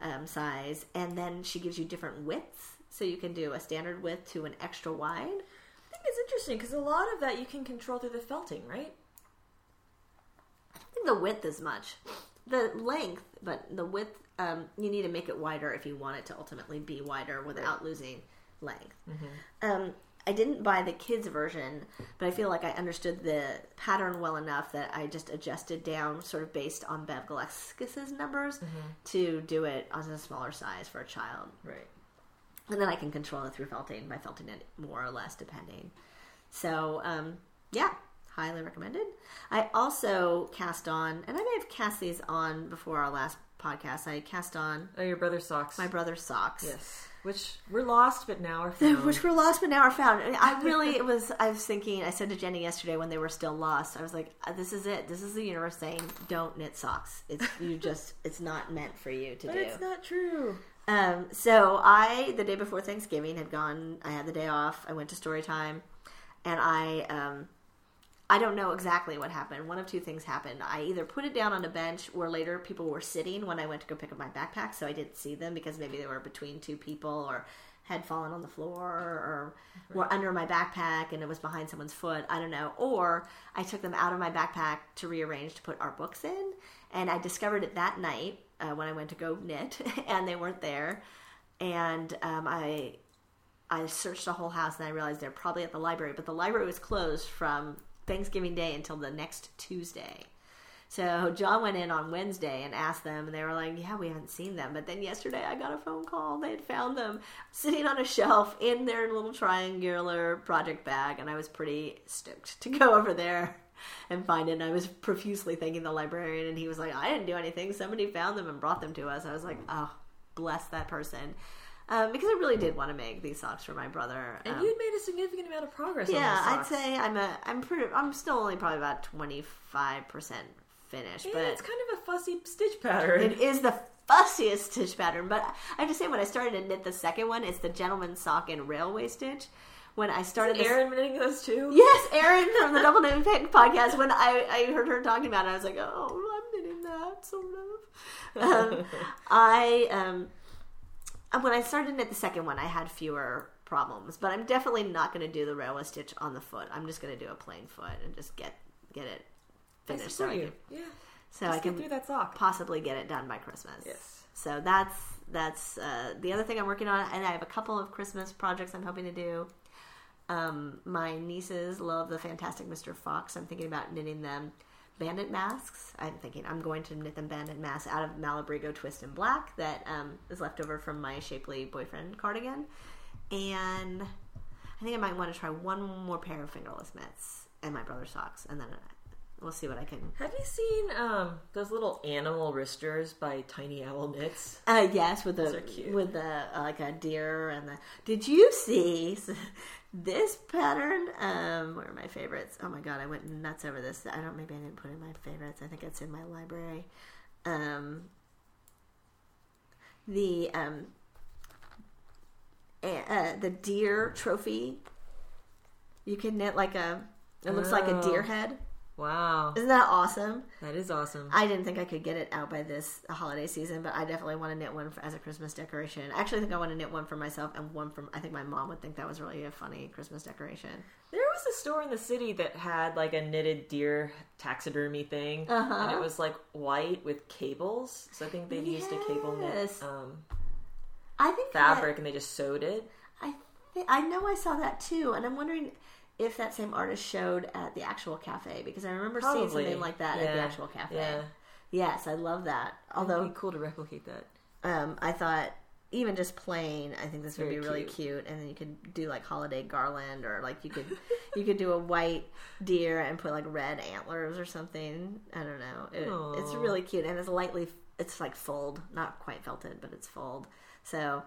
um, size. And then she gives you different widths. So you can do a standard width to an extra wide. I think it's interesting because a lot of that you can control through the felting, right? I don't think the width is much. The length, but the width, um, you need to make it wider if you want it to ultimately be wider without losing length. Mm-hmm. Um, I didn't buy the kids' version, but I feel like I understood the pattern well enough that I just adjusted down sort of based on Bev Galeskas' numbers mm-hmm. to do it on a smaller size for a child. Right. And then I can control it through felting by felting it more or less depending. So, um, yeah. Highly recommended. I also cast on, and I may have cast these on before our last podcast. I cast on... Oh, your brother's socks. My brother's socks. Yes. Which were lost, but now are found. Which were lost, but now are found. And I really, it was, I was thinking, I said to Jenny yesterday when they were still lost, I was like, this is it. This is the universe saying, don't knit socks. It's, you just, it's not meant for you to but do. But it's not true. Um, so I, the day before Thanksgiving, had gone, I had the day off. I went to Storytime, and I, um... I don't know exactly what happened. One of two things happened. I either put it down on a bench or later people were sitting when I went to go pick up my backpack, so I didn't see them because maybe they were between two people or had fallen on the floor or right. were under my backpack and it was behind someone's foot. I don't know. Or I took them out of my backpack to rearrange to put our books in, and I discovered it that night uh, when I went to go knit and they weren't there. And um, I... I searched the whole house and I realized they're probably at the library, but the library was closed from Thanksgiving Day until the next Tuesday. So John went in on Wednesday and asked them, and they were like, yeah, we haven't seen them. But then yesterday I got a phone call. They had found them sitting on a shelf in their little triangular project bag, and I was pretty stoked to go over there and find it. And I was profusely thanking the librarian, and he was like, I didn't do anything. Somebody found them and brought them to us. I was like, oh, bless that person. Um, because I really did want to make these socks for my brother, and um, you made a significant amount of progress. Yeah, on those socks. I'd say I'm a I'm pretty I'm still only probably about twenty-five percent finished. Yeah, but it's kind of a fussy stitch pattern. It is the fussiest stitch pattern, but I have to say when I started to knit the second one, it's the gentleman's sock and railway stitch. When I started, is Erin knitting those too? Yes, Erin from the Double Knitting podcast. When I, I heard her talking about it, I was like, oh, I'm knitting that sort of. Um, I um. When I started at the second one, I had fewer problems, but I'm definitely not going to do the railway stitch on the foot. I'm just going to do a plain foot and just get get it finished. So I can, yeah. So just I can through that sock. Possibly get it done by Christmas. Yes. So that's that's uh, the other thing I'm working on, and I have a couple of Christmas projects I'm hoping to do. Um, my nieces love the Fantastic Mister Fox. I'm thinking about knitting them bandit masks. I'm thinking I'm going to knit them bandit masks out of Malabrigo Twist and Black that um, is left over from my Shapely Boyfriend cardigan. And I think I might want to try one more pair of fingerless mitts and my brother's socks, and then we'll see what I can. Have you seen um, those little animal wristers by Tiny Owl Knits? Uh, yes, with the with the uh, like a deer and the. Did you see? This pattern, um, where are my favorites? Oh my god, I went nuts over this. I don't, maybe I didn't put in my favorites. I think it's in my library. Um, the, um, uh, the deer trophy. You can knit like a, it looks oh. like a deer head. Wow. Isn't that awesome? That is awesome. I didn't think I could get it out by this holiday season, but I definitely want to knit one for, as a Christmas decoration. I actually think I want to knit one for myself and one for, I think my mom would think that was really a funny Christmas decoration. There was a store in the city that had like a knitted deer taxidermy thing, uh-huh. and it was like white with cables, so I think they yes. used a cable knit um, I think fabric that, and they just sewed it. I th- I know I saw that too, and I'm wondering if that same artist showed at the actual cafe, because I remember Probably. seeing something like that yeah. at the actual cafe. Yeah. Yes, I love that. Although it'd be cool to replicate that. Um, I thought even just plain, I think this would Very be really cute. cute. And then you could do like holiday garland, or like you could you could do a white deer and put like red antlers or something. I don't know. It, it's really cute, and it's lightly, it's like fold, not quite felted, but it's fold. So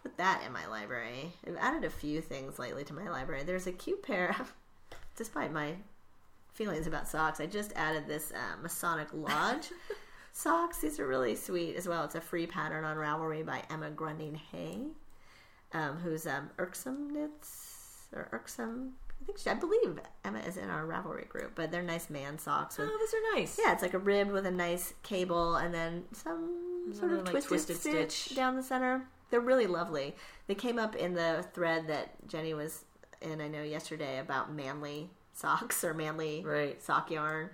put that in my library. I've added a few things lately to my library. There's a cute pair of, despite my feelings about socks, I just added this uh, Masonic Lodge socks. These are really sweet as well. It's a free pattern on Ravelry by Emma Grunding Hay, um, who's um, Irksome Knits. They're irksome. I think she, I believe Emma is in our Ravelry group, but they're nice man socks. With, oh, those are nice. Yeah, it's like a ribbed with a nice cable and then some sort Another, of like, twisted, twisted stitch, stitch down the center. They're really lovely. They came up in the thread that Jenny was in, I know, yesterday about manly socks or manly right. sock yarn.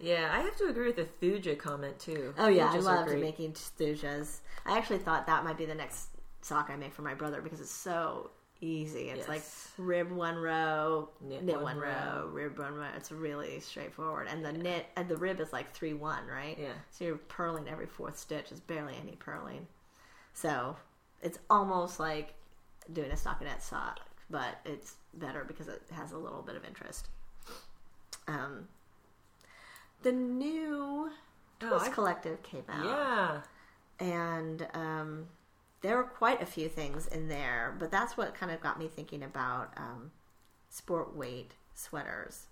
Yeah, I have to agree with the Thuja comment, too. Oh, yeah, Thujas I loved making Thujas. I actually thought that might be the next sock I make for my brother because it's so easy. It's yes. like rib one row, knit, knit one, one row, row, rib one row. It's really straightforward. And the yeah. knit and the rib is like three one, right? Yeah. So you're purling every fourth stitch. There's barely any purling. So it's almost like doing a stockinette sock, but it's better because it has a little bit of interest. Um... The new Twist oh, I... Collective came out. Yeah. And um, there were quite a few things in there, but that's what kind of got me thinking about um, sport weight sweaters.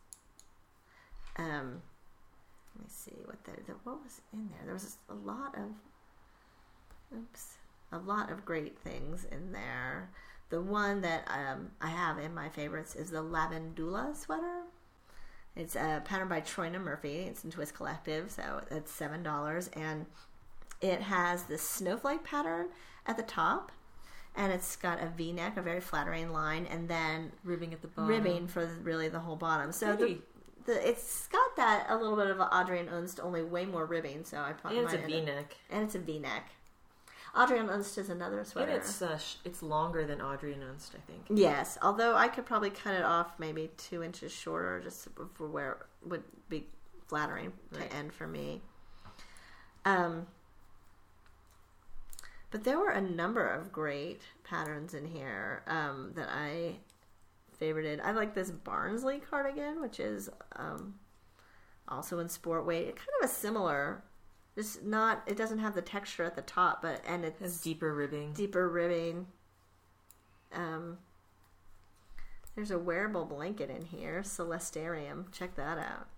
Um, let me see what the, the what was in there. There was a lot of oops, a lot of great things in there. The one that um, I have in my favorites is the Lavandula sweater. It's a pattern by Troyna Murphy. It's in Twist Collective, so it's seven dollars. And it has this snowflake pattern at the top. And it's got a V-neck, a very flattering line, and then ribbing at the bottom. Ribbing for really the whole bottom. So the, the, it's got that a little bit of an Adrian Unst, only way more ribbing. So I probably and it's a V-neck. Up, and it's a V-neck. Adrian Unst is another sweater. And it's, uh, it's longer than Adrian Unst, I think. Yes, although I could probably cut it off maybe two inches shorter just for where it would be flattering right. to end for me. Um, but there were a number of great patterns in here um, that I favorited. I like this Barnsley cardigan, which is um, also in sport weight. It's kind of a similar... It's not. It doesn't have the texture at the top, but and it's, it's deeper ribbing. Deeper ribbing. Um. There's a wearable blanket in here, Celestarium. Check that out.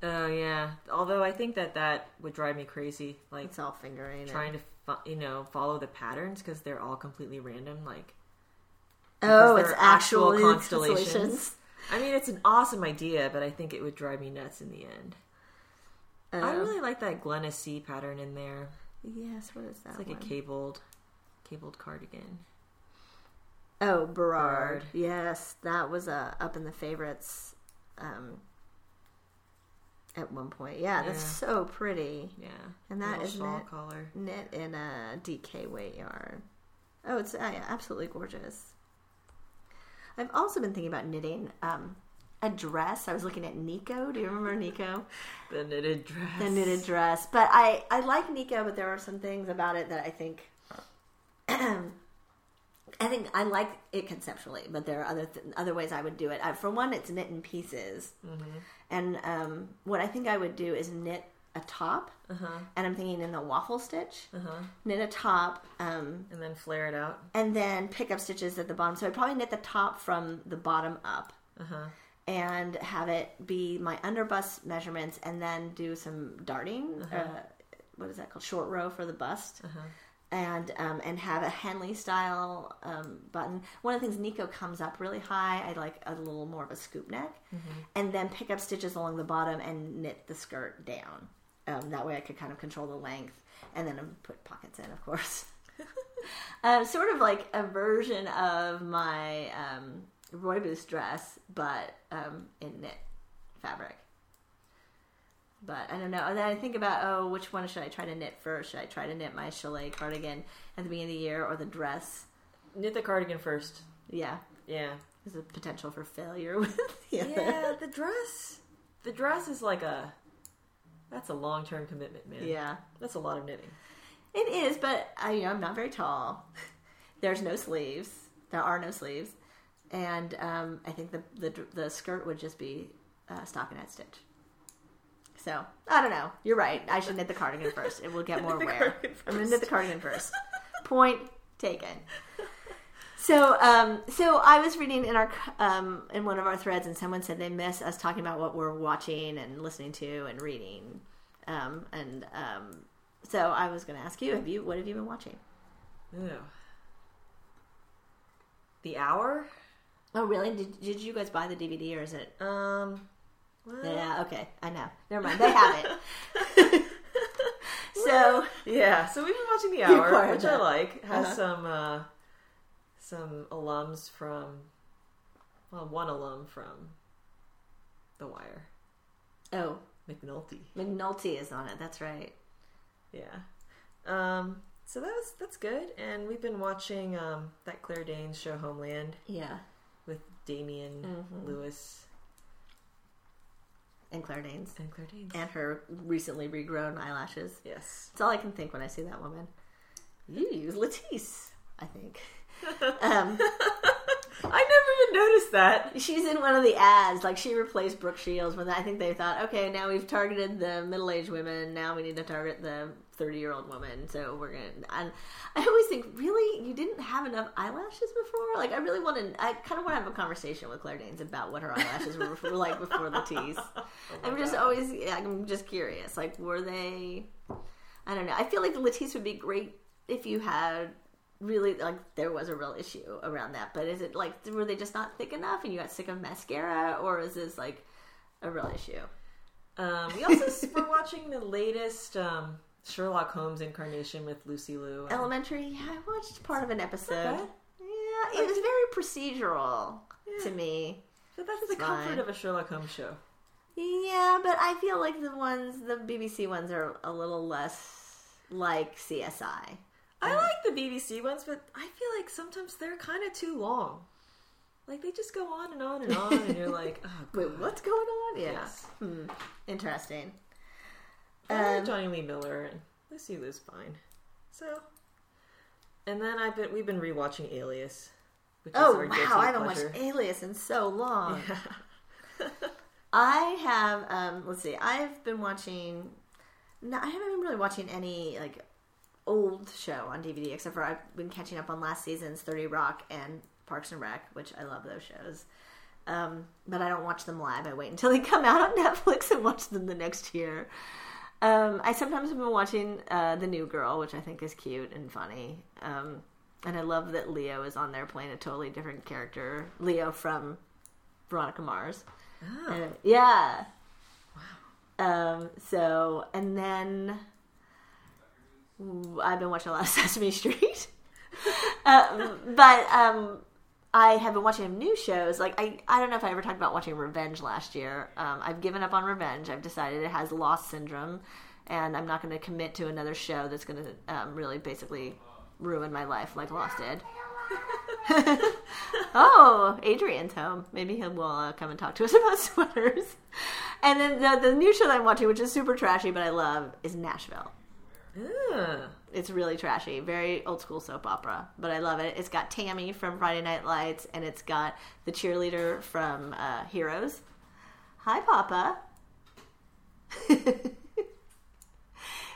Oh yeah. Although I think that that would drive me crazy. Like it's all fingering. Trying it. to fo- you know follow the patterns because they're all completely random. Like oh, it's actual constellations. constellations. I mean, it's an awesome idea, but I think it would drive me nuts in the end. Um, I really like that Glenacy pattern in there. Yes, what is that? It's like one? a cabled, cabled cardigan. Oh, Berard. Berard. Yes, that was uh, up in the favorites um, at one point. Yeah, yeah, that's so pretty. Yeah, and that is knit, knit in a D K weight yarn. Oh, it's uh, yeah, absolutely gorgeous. I've also been thinking about knitting. Um, A dress. I was looking at Nico. Do you remember Nico? The knitted dress. The knitted dress. But I, I like Nico, but there are some things about it that I think... I think I like it conceptually, but there are other th- other ways I would do it. I, for one, it's knit in pieces. Mm-hmm. And um, what I think I would do is knit a top. Uh-huh. And I'm thinking in the waffle stitch. Uh-huh. Knit a top. Um, and then flare it out. And then pick up stitches at the bottom. So I'd probably knit the top from the bottom up. Uh-huh. And have it be my underbust measurements and then do some darting. Uh-huh. Uh, what is that called? Short row for the bust. Uh-huh. And um, and have a Henley style um, button. One of the things, Nico comes up really high. I like a little more of a scoop neck. Mm-hmm. And then pick up stitches along the bottom and knit the skirt down. Um, that way I could kind of control the length. And then put pockets in, of course. uh, sort of like a version of my... Um, Roybus dress, but um, in knit fabric. But I don't know. And then I think about, oh, which one should I try to knit first? Should I try to knit my chalet cardigan at the beginning of the year or the dress? Knit the cardigan first. Yeah. Yeah. There's a potential for failure with the other. Yeah, the dress. The dress is like a, that's a long-term commitment, man. Yeah. That's a lot of knitting. It is, but I, you know, I'm not very tall. There's no sleeves. There are no sleeves. And um, I think the, the the skirt would just be uh, stockinette stitch. So, I don't know. You're right. I should knit the cardigan first. It will get more wear. I'm going to knit the cardigan first. Point taken. So, um, so I was reading in our um, in one of our threads, and someone said they miss us talking about what we're watching and listening to and reading. Um, and um, so I was going to ask you, have you what have you been watching? Ew. The Hour? Oh, really? Did, did you guys buy the D V D or is it? Um, well. Yeah, okay. I know. Never mind. They have it. So. Yeah. So we've been watching The Hour, which I like. Has uh-huh. some uh, some alums from, well, one alum from The Wire. Oh. McNulty. McNulty is on it. That's right. Yeah. Um, so that was, that's good. And we've been watching um, that Claire Danes show Homeland. Yeah. With Damian mm-hmm. Lewis. And Claire Danes. And Claire Danes. And her recently regrown eyelashes. Yes. That's all I can think when I see that woman. You, Latisse, I think. um, I never even noticed that. She's in one of the ads. Like, she replaced Brooke Shields when I think they thought, okay, now we've targeted the middle-aged women. Now we need to target the thirty-year-old woman. So we're going to... I always think, really? You didn't have enough eyelashes before? Like, I really want to... I kind of want to have a conversation with Claire Danes about what her eyelashes were before, like before the tease. Oh I'm just God. always... Yeah, I'm just curious. Like, were they... I don't know. I feel like Latisse would be great if you had... Really, like, there was a real issue around that. But is it, like, were they just not thick enough and you got sick of mascara? Or is this, like, a real issue? Um, we also were watching the latest um, Sherlock Holmes incarnation with Lucy Liu. And... Elementary. Yeah, I watched part of an episode. Okay. Yeah, it was very procedural yeah. to me. But that's it's the fine. comfort of a Sherlock Holmes show. Yeah, but I feel like the ones, the B B C ones are a little less like C S I. I like the B B C ones, but I feel like sometimes they're kind of too long. Like, they just go on and on and on, and you're like, oh, God. Wait, what's going on? Yeah. Yes. Hmm. Interesting. Um, Johnny Lee Miller and Lucy Liu's fine. So, and then I've been, we've been rewatching Alias. Which oh, is our wow, guilty I haven't pleasure. watched Alias in so long. Yeah. I have, um, let's see, I've been watching, no, I haven't been really watching any, like, old show on D V D, except for I've been catching up on last season's thirty Rock and Parks and Rec, which I love those shows. Um, but I don't watch them live. I wait until they come out on Netflix and watch them the next year. Um, I sometimes have been watching uh, The New Girl, which I think is cute and funny. Um, and I love that Leo is on there playing a totally different character. Leo from Veronica Mars. Oh. Uh, yeah. Wow. Um, so, and then... I've been watching a lot of Sesame Street. uh, but um, I have been watching new shows. Like, I, I don't know if I ever talked about watching Revenge last year. Um, I've given up on Revenge. I've decided it has Lost Syndrome, and I'm not going to commit to another show that's going to um, really basically ruin my life like Lost did. Oh, Adrian's home. Maybe he will uh, come and talk to us about sweaters. And then the, the new show that I'm watching, which is super trashy but I love, is Nashville. Ooh. It's really trashy, very old school soap opera, but I love it. It's got Tammy from Friday Night Lights, and it's got the cheerleader from uh, Heroes. Hi, Papa.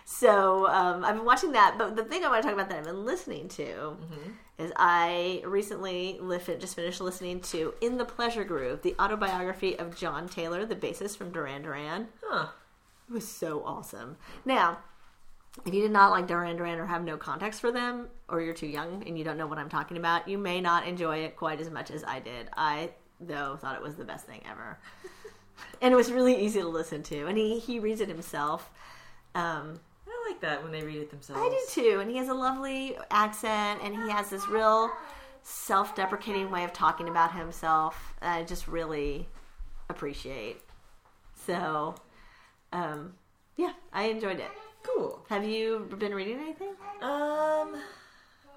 So um, I've been watching that, but the thing I want to talk about that I've been listening to mm-hmm. is I recently just finished listening to In the Pleasure Groove, the autobiography of John Taylor, the bassist from Duran Duran. Huh. It was so awesome. Now, if you did not like Duran Duran or have no context for them, or you're too young and you don't know what I'm talking about, you may not enjoy it quite as much as I did. I, though, thought it was the best thing ever. And it was really easy to listen to. And he, he reads it himself. Um, I like that when they read it themselves. I do, too. And he has a lovely accent, and he has this real self-deprecating way of talking about himself that I just really appreciate. So, um, yeah, I enjoyed it. Cool. Have you been reading anything? Um,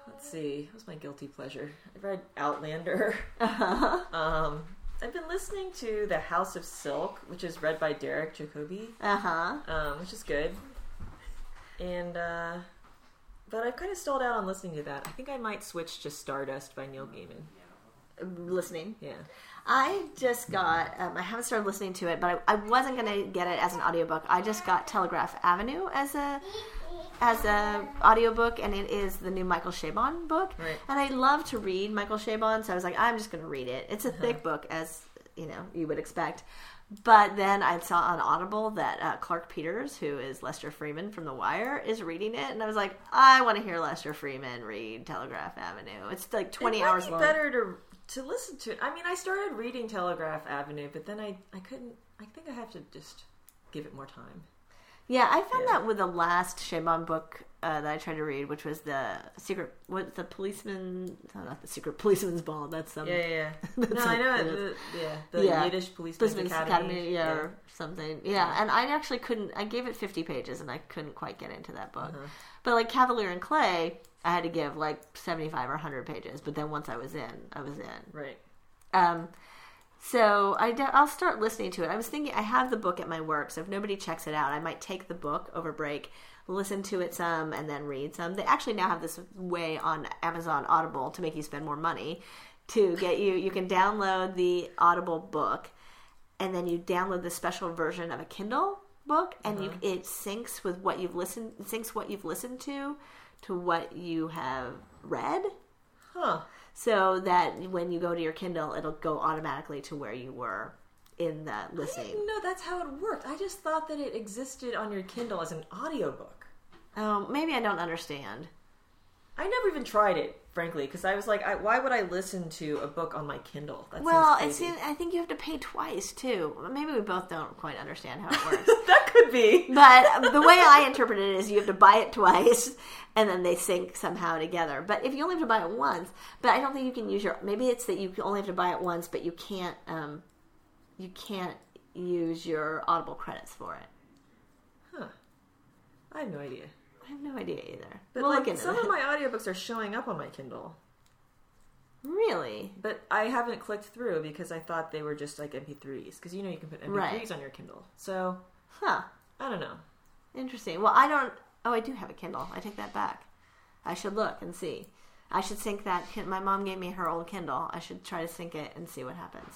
let's see. What's my guilty pleasure? I read Outlander. Uh-huh. Um, I've been listening to The House of Silk, which is read by Derek Jacobi. Uh-huh. Um, which is good. And, uh, but I've kind of stalled out on listening to that. I think I might switch to Stardust by Neil Gaiman. Listening? Yeah. I just got, um, I haven't started listening to it, but I, I wasn't going to get it as an audiobook. I just got Telegraph Avenue as a as a audiobook, and it is the new Michael Chabon book. Right. And I love to read Michael Chabon, so I was like, I'm just going to read it. It's a uh-huh. thick book, as you know, you would expect. But then I saw on Audible that uh, Clark Peters, who is Lester Freeman from The Wire, is reading it. And I was like, I want to hear Lester Freeman read Telegraph Avenue. It's like twenty it hours long. It might be better to... to listen to it. I mean, I started reading Telegraph Avenue, but then I, I couldn't. I think I have to just give it more time. Yeah, I found yeah. that with the last Shimon book uh, that I tried to read, which was the secret. What's the policeman? Oh, not the secret policeman's ball. That's some. Yeah, yeah. That's no, I know it. The, yeah, the yeah. Yiddish policeman's, policeman's academy, academy yeah, yeah. or something. Yeah, yeah, and I actually couldn't. I gave it fifty pages, and I couldn't quite get into that book. Uh-huh. But like Cavalier and Clay, I had to give like seventy-five or a hundred pages. But then once I was in, I was in. Right. Um. So I do, I'll start listening to it. I was thinking I have the book at my work, so if nobody checks it out, I might take the book over break, listen to it some, and then read some. They actually now have this way on Amazon Audible to make you spend more money to get you. You can download the Audible book, and then you download the special version of a Kindle book, and uh-huh. you, it syncs with what you've listened syncs what you've listened to to what you have read. Huh. So that when you go to your Kindle, it'll go automatically to where you were in the listening. I didn't know that's how it worked. I just thought that it existed on your Kindle as an audiobook. Um, maybe I don't understand. I never even tried it, frankly, because I was like, I, why would I listen to a book on my Kindle? That well, it's in, I think you have to pay twice, too. Maybe we both don't quite understand how it works. That could be. But the way I interpret it is you have to buy it twice, and then they sync somehow together. But if you only have to buy it once, but I don't think you can use your. Maybe it's that you only have to buy it once, but you can't. Um, you can't use your Audible credits for it. Huh. I have no idea. I have no idea either. But we'll like, look into some it. Of my audiobooks are showing up on my Kindle. Really? But I haven't clicked through because I thought they were just like M P threes. Because you know you can put M P threes right. on your Kindle. So, huh? I don't know. Interesting. Well, I don't. Oh, I do have a Kindle. I take that back. I should look and see. I should sync that. My mom gave me her old Kindle. I should try to sync it and see what happens.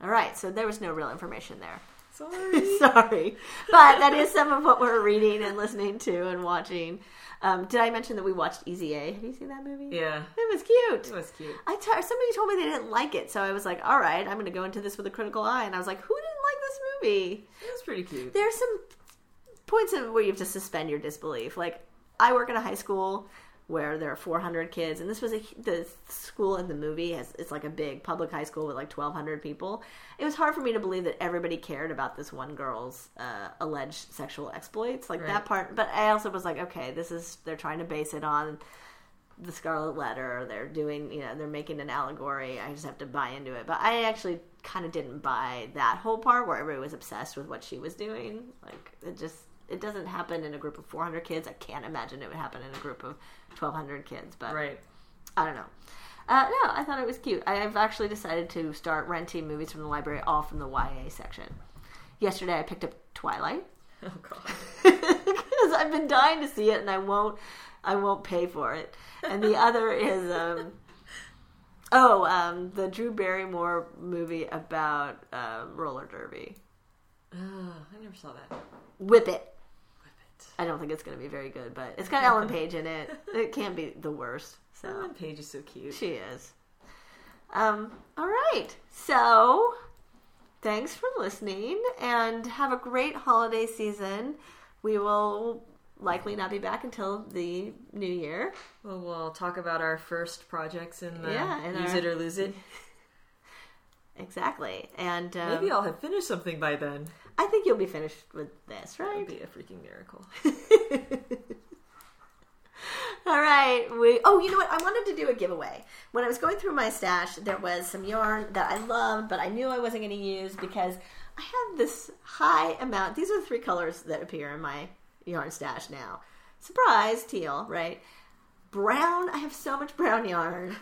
All right. So there was no real information there. Sorry. Sorry. But that is some of what we're reading and listening to and watching. Um, did I mention that we watched Easy A? Have you seen that movie? Yeah. It was cute. It was cute. I t- somebody told me they didn't like it. So I was like, all right, I'm going to go into this with a critical eye. And I was like, who didn't like this movie? It was pretty cute. There's some points of where you have to suspend your disbelief. Like, I work in a high school where there are four hundred kids, and this was a the school in the movie has it's like a big public high school with like twelve hundred people. It was hard for me to believe that everybody cared about this one girl's uh, alleged sexual exploits, like right. that part. But I also was like, okay, this is they're trying to base it on the Scarlet Letter. They're doing, you know, they're making an allegory. I just have to buy into it. But I actually kind of didn't buy that whole part where everybody was obsessed with what she was doing. Like it just. It doesn't happen in a group of four hundred kids. I can't imagine it would happen in a group of twelve hundred kids, but right. I don't know. Uh, no, I thought it was cute. I've actually decided to start renting movies from the library, all from the Y A section. Yesterday, I picked up Twilight. Oh, God. Because I've been dying to see it, and I won't I won't pay for it. And the other is, um, oh, um, the Drew Barrymore movie about uh, roller derby. Oh, I never saw that. Whip It. I don't think it's going to be very good, but it's got Ellen Page in it. It can't be the worst. So. Ellen Page is so cute. She is. Um, all right. So, thanks for listening, and have a great holiday season. We will likely not be back until the new year. Well, we'll talk about our first projects in the yeah, Use our... It or Lose It. Exactly. And um, maybe I'll have finished something by then. I think you'll be finished with this, right? It'll be a freaking miracle. All right. We. Oh, you know what? I wanted to do a giveaway. When I was going through my stash, there was some yarn that I loved, but I knew I wasn't going to use because I had this high amount. These are the three colors that appear in my yarn stash now. Surprise, teal, right? Brown. I have so much brown yarn.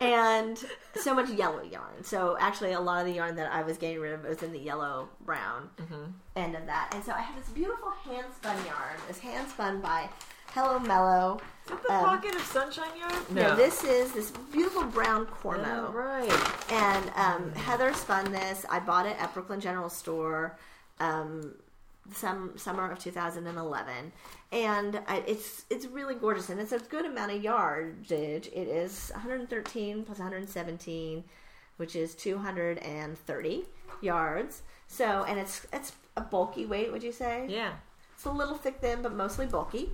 And so much yellow yarn. So actually a lot of the yarn that I was getting rid of was in the yellow brown mm-hmm. end of that. And so I have this beautiful hand spun yarn. It's hand spun by Hello Mellow. Is it the um, pocket of sunshine yarn? No. no. This is this beautiful brown Cormo. Oh, right. And um, Heather spun this. I bought it at Brooklyn General Store um, some summer of two thousand eleven. And I, it's it's really gorgeous, and it's a good amount of yardage. It is one hundred thirteen plus one hundred seventeen, which is two hundred thirty yards. So, and it's it's a bulky weight, would you say? Yeah. It's a little thick thin, but mostly bulky.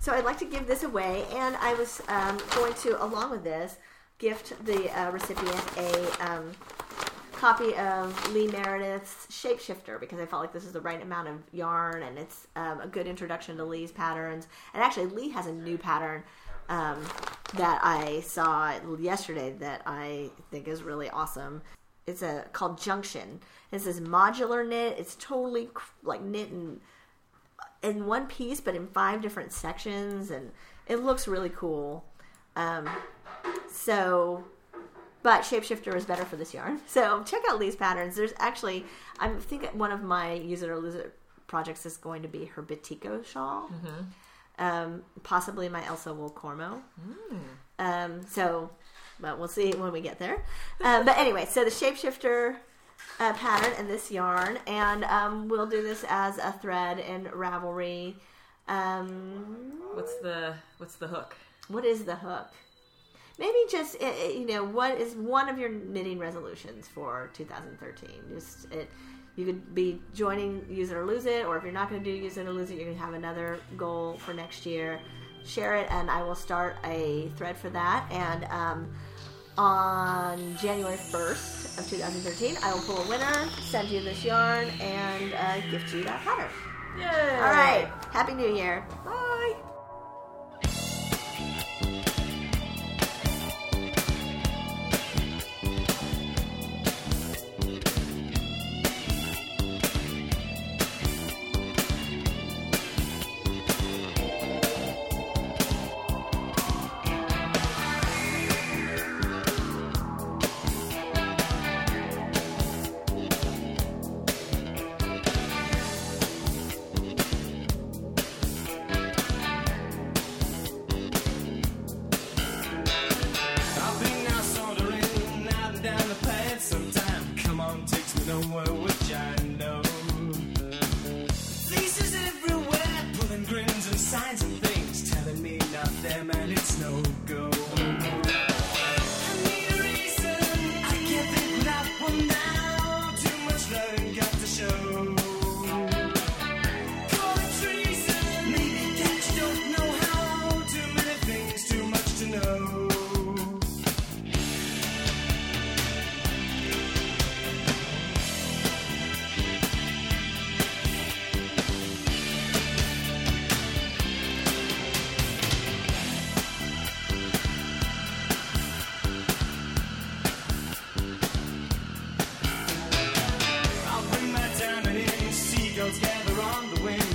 So I'd like to give this away, and I was um, going to, along with this, gift the uh, recipient a um, copy of Lee Meredith's Shapeshifter, because I felt like this is the right amount of yarn, and it's um, a good introduction to Lee's patterns. And actually, Lee has a new pattern um, that I saw yesterday that I think is really awesome. It's a called Junction. This is modular knit. It's totally like knit in, in one piece, but in five different sections, and it looks really cool. Um, so, but Shapeshifter is better for this yarn. So check out Lee's patterns. There's actually, I think one of my Use It or Lose It projects is going to be her Batiko shawl. Mm-hmm. Um, possibly my Elsa wool Cormo. Mm. Um, so, but we'll see when we get there. Um, but anyway, so the Shapeshifter uh, pattern and this yarn, and um, we'll do this as a thread in Ravelry. Um, what's the what's the hook? What is the hook? Maybe just, you know, what is one of your knitting resolutions for two thousand thirteen? Just it, you could be joining Use It or Lose It, or if you're not going to do Use It or Lose It, you're going to have another goal for next year. Share it, and I will start a thread for that. And um, on January first of two thousand thirteen, I will pull a winner, send you this yarn, and uh, gift you that pattern. Yay! All right. Happy New Year. Bye. Gather on the wind.